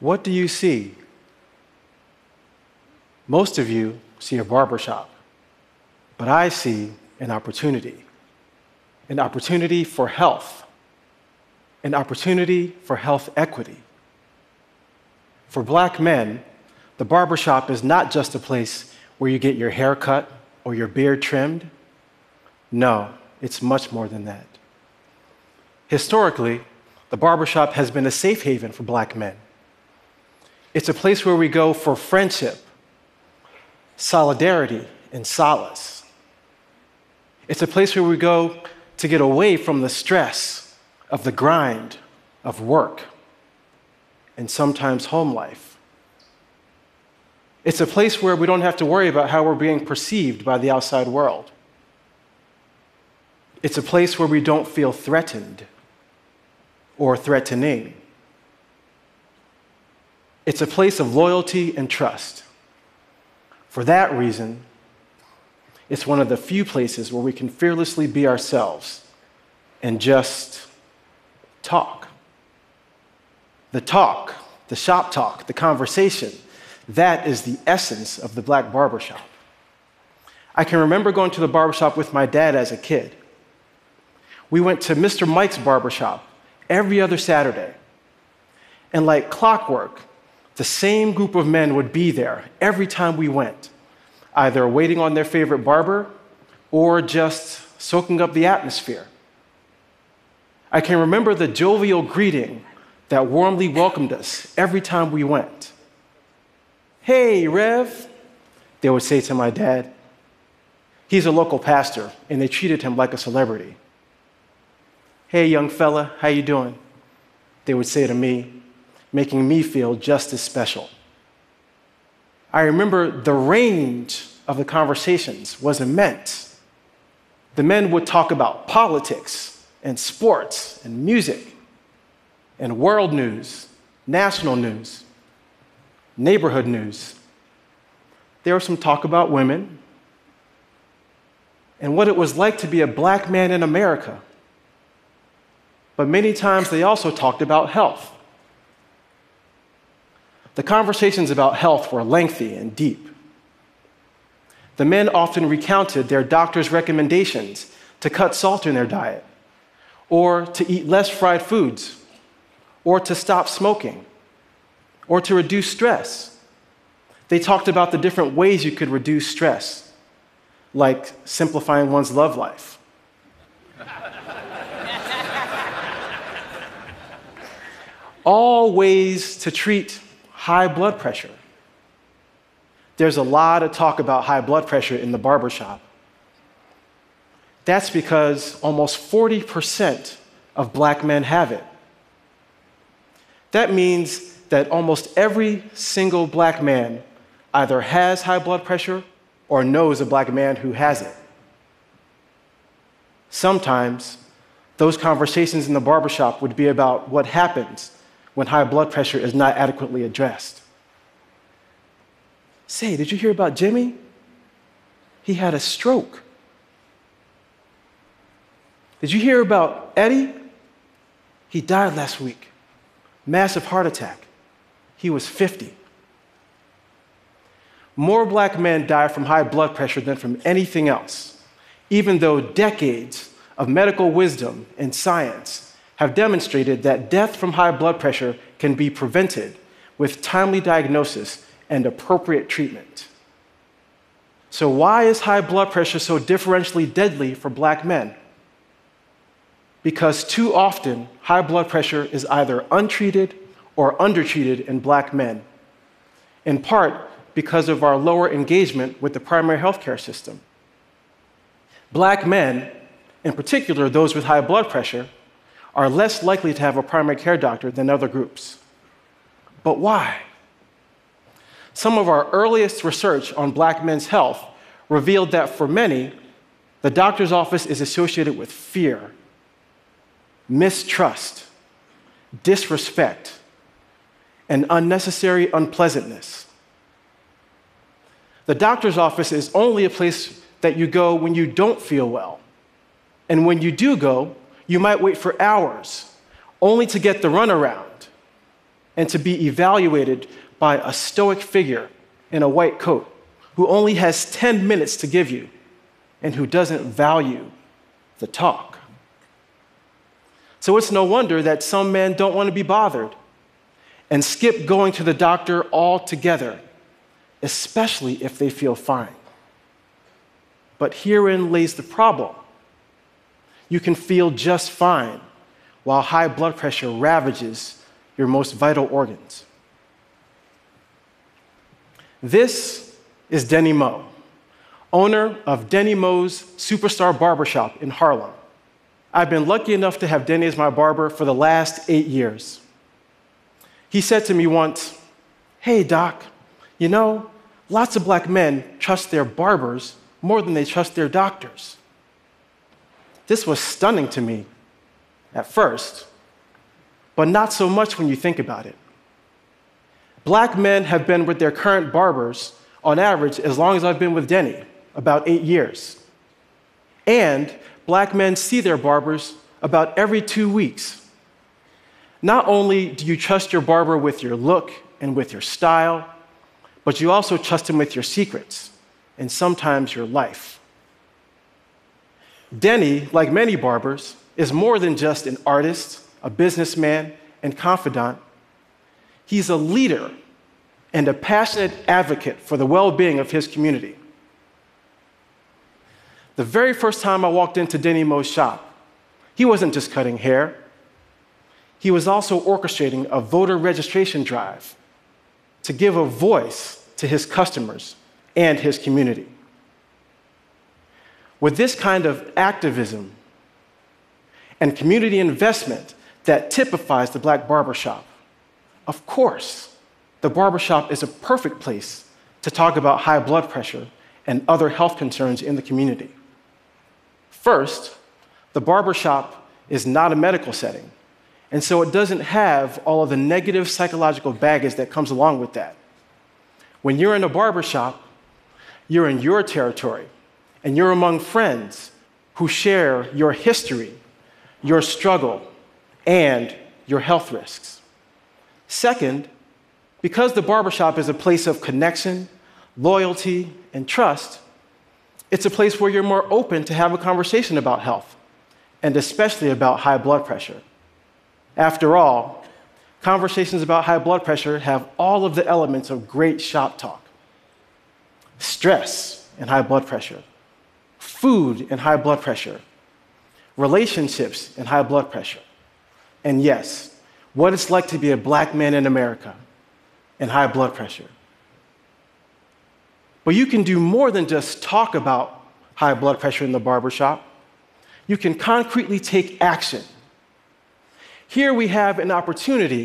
What do you see? Most of you see a barbershop, but I see an opportunity for health, an opportunity for health equity. For Black men, the barbershop is not just a place where you get your hair cut or your beard trimmed. No, it's much more than that. Historically, the barbershop has been a safe haven for Black men. It's a place where we go for friendship, solidarity, and solace. It's a place where we go to get away from the stress of the grind of work and sometimes home life. It's a place where we don't have to worry about how we're being perceived by the outside world. It's a place where we don't feel threatened or threatening. It's a place of loyalty and trust. For that reason, it's one of the few places where we can fearlessly be ourselves and just talk. The talk, the shop talk, the conversation, that is the essence of the Black barbershop. I can remember going to the barbershop with my dad as a kid. We went to Mr. Mike's barbershop every other Saturday. And like clockwork, the same group of men would be there every time we went, either waiting on their favorite barber or just soaking up the atmosphere. I can remember the jovial greeting that warmly welcomed us every time we went. "Hey, Rev," they would say to my dad. He's a local pastor, and they treated him like a celebrity. "Hey, young fella, how you doing?" they would say to me, making me feel just as special. I remember the range of the conversations was immense. The men would talk about politics and sports and music and world news, national news, neighborhood news. There was some talk about women and what it was like to be a Black man in America. But many times they also talked about health. The conversations about health were lengthy and deep. The men often recounted their doctor's recommendations to cut salt in their diet, or to eat less fried foods, or to stop smoking, or to reduce stress. They talked about the different ways you could reduce stress, like simplifying one's love life. All ways to treat high blood pressure. There's a lot of talk about high blood pressure in the barbershop. That's because almost 40% of Black men have it. That means that almost every single Black man either has high blood pressure or knows a Black man who has it. Sometimes those conversations in the barbershop would be about what happens when high blood pressure is not adequately addressed. "Say, did you hear about Jimmy? He had a stroke. Did you hear about Eddie? He died last week. Massive heart attack. He was 50. More Black men die from high blood pressure than from anything else, even though decades of medical wisdom and science have demonstrated that death from high blood pressure can be prevented with timely diagnosis and appropriate treatment. So why is high blood pressure so differentially deadly for Black men? Because too often, high blood pressure is either untreated or undertreated in Black men, in part because of our lower engagement with the primary healthcare system. Black men, in particular those with high blood pressure, are less likely to have a primary care doctor than other groups. But why? Some of our earliest research on Black men's health revealed that for many, the doctor's office is associated with fear, mistrust, disrespect, and unnecessary unpleasantness. The doctor's office is only a place that you go when you don't feel well. And when you do go, you might wait for hours, only to get the runaround, and to be evaluated by a stoic figure in a white coat who only has 10 minutes to give you and who doesn't value the talk. So it's no wonder that some men don't want to be bothered and skip going to the doctor altogether, especially if they feel fine. But herein lays the problem. You can feel just fine while high blood pressure ravages your most vital organs. This is Denny Moe, owner of Denny Moe's Superstar Barbershop in Harlem. I've been lucky enough to have Denny as my barber for the last 8 years. He said to me once, "Hey, Doc, you know, lots of black men trust their barbers more than they trust their doctors." This was stunning to me at first, but not so much when you think about it. Black men have been with their current barbers on average as long as I've been with Denny, about 8 years. And black men see their barbers about every 2 weeks. Not only do you trust your barber with your look and with your style, but you also trust him with your secrets and sometimes your life. Denny, like many barbers, is more than just an artist, a businessman, and confidant. He's a leader and a passionate advocate for the well-being of his community. The very first time I walked into Denny Moe's shop, he wasn't just cutting hair. He was also orchestrating a voter registration drive to give a voice to his customers and his community. With this kind of activism and community investment that typifies the black barbershop, of course, the barbershop is a perfect place to talk about high blood pressure and other health concerns in the community. First, the barbershop is not a medical setting, and so it doesn't have all of the negative psychological baggage that comes along with that. When you're in a barbershop, you're in your territory, and you're among friends who share your history, your struggle, and your health risks. Second, because the barbershop is a place of connection, loyalty, and trust, it's a place where you're more open to have a conversation about health, and especially about high blood pressure. After all, conversations about high blood pressure have all of the elements of great shop talk: stress and high blood pressure, food and high blood pressure, relationships and high blood pressure, and yes, what it's like to be a black man in America and high blood pressure. But you can do more than just talk about high blood pressure in the barbershop. You can concretely take action. Here we have an opportunity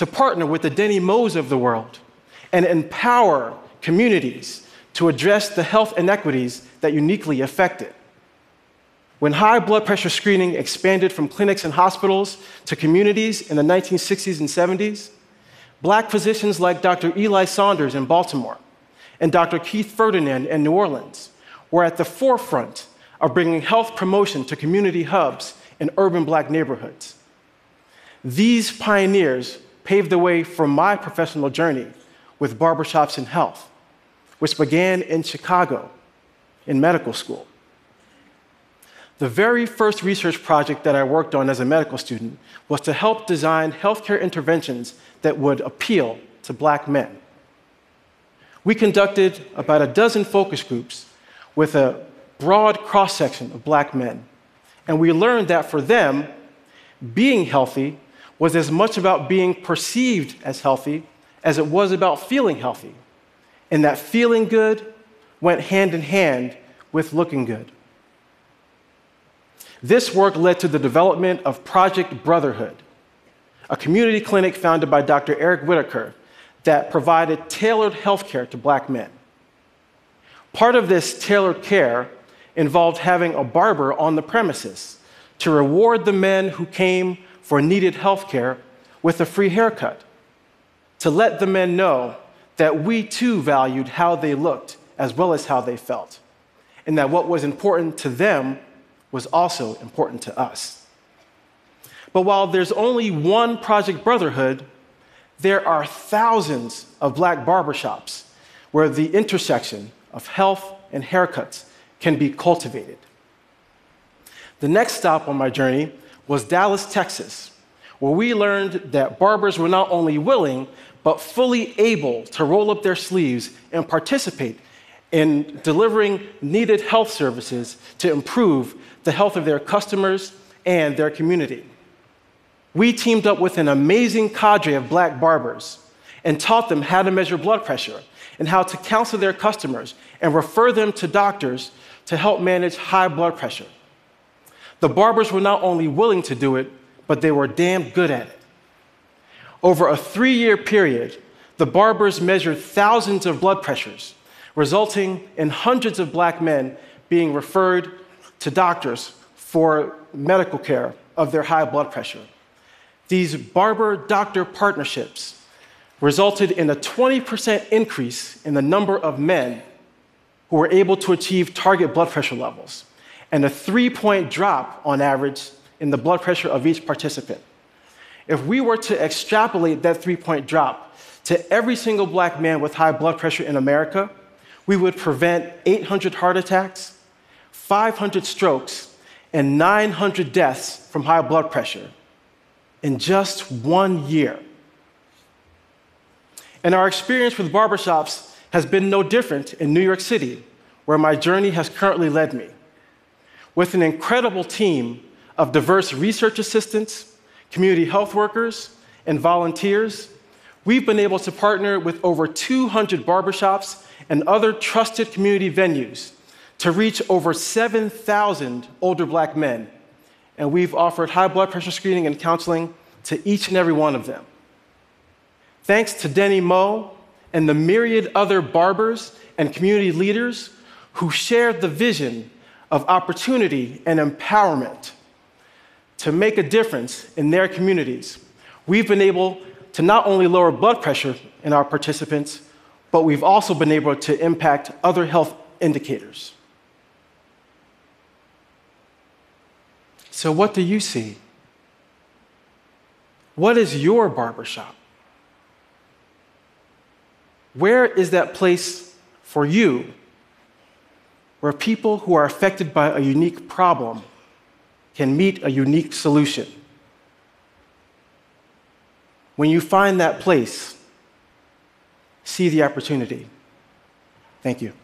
to partner with the Denny Moes of the world and empower communities to address the health inequities that uniquely affect it. When high blood pressure screening expanded from clinics and hospitals to communities in the 1960s and 70s, black physicians like Dr. Eli Saunders in Baltimore and Dr. Keith Ferdinand in New Orleans were at the forefront of bringing health promotion to community hubs in urban black neighborhoods. These pioneers paved the way for my professional journey with barbershops in health, which began in Chicago in medical school. The very first research project that I worked on as a medical student was to help design healthcare interventions that would appeal to black men. We conducted about a dozen focus groups with a broad cross-section of black men, and we learned that for them, being healthy was as much about being perceived as healthy as it was about feeling healthy, and that feeling good went hand in hand with looking good. This work led to the development of Project Brotherhood, a community clinic founded by Dr. Eric Whitaker that provided tailored health care to black men. Part of this tailored care involved having a barber on the premises to reward the men who came for needed health care with a free haircut, to let the men know that we too valued how they looked as well as how they felt, and that what was important to them was also important to us. But while there's only one Project Brotherhood, there are thousands of black barbershops where the intersection of health and haircuts can be cultivated. The next stop on my journey was Dallas, Texas, where we learned that barbers were not only willing, but fully able to roll up their sleeves and participate in delivering needed health services to improve the health of their customers and their community. We teamed up with an amazing cadre of black barbers and taught them how to measure blood pressure and how to counsel their customers and refer them to doctors to help manage high blood pressure. The barbers were not only willing to do it, but they were damn good at it. Over a 3-year period, the barbers measured thousands of blood pressures, resulting in hundreds of black men being referred to doctors for medical care of their high blood pressure. These barber-doctor partnerships resulted in a 20% increase in the number of men who were able to achieve target blood pressure levels, and a 3-point drop on average in the blood pressure of each participant. If we were to extrapolate that 3-point drop to every single black man with high blood pressure in America, we would prevent 800 heart attacks, 500 strokes, and 900 deaths from high blood pressure in just 1 year. And our experience with barbershops has been no different in New York City, where my journey has currently led me. With an incredible team of diverse research assistants, community health workers, and volunteers, we've been able to partner with over 200 barbershops and other trusted community venues to reach over 7,000 older black men. And we've offered high blood pressure screening and counseling to each and every one of them. Thanks to Denny Moe and the myriad other barbers and community leaders who shared the vision of opportunity and empowerment to make a difference in their communities, we've been able to not only lower blood pressure in our participants, but we've also been able to impact other health indicators. So what do you see? What is your barbershop? Where is that place for you where people who are affected by a unique problem can meet a unique solution? When you find that place, see the opportunity. Thank you.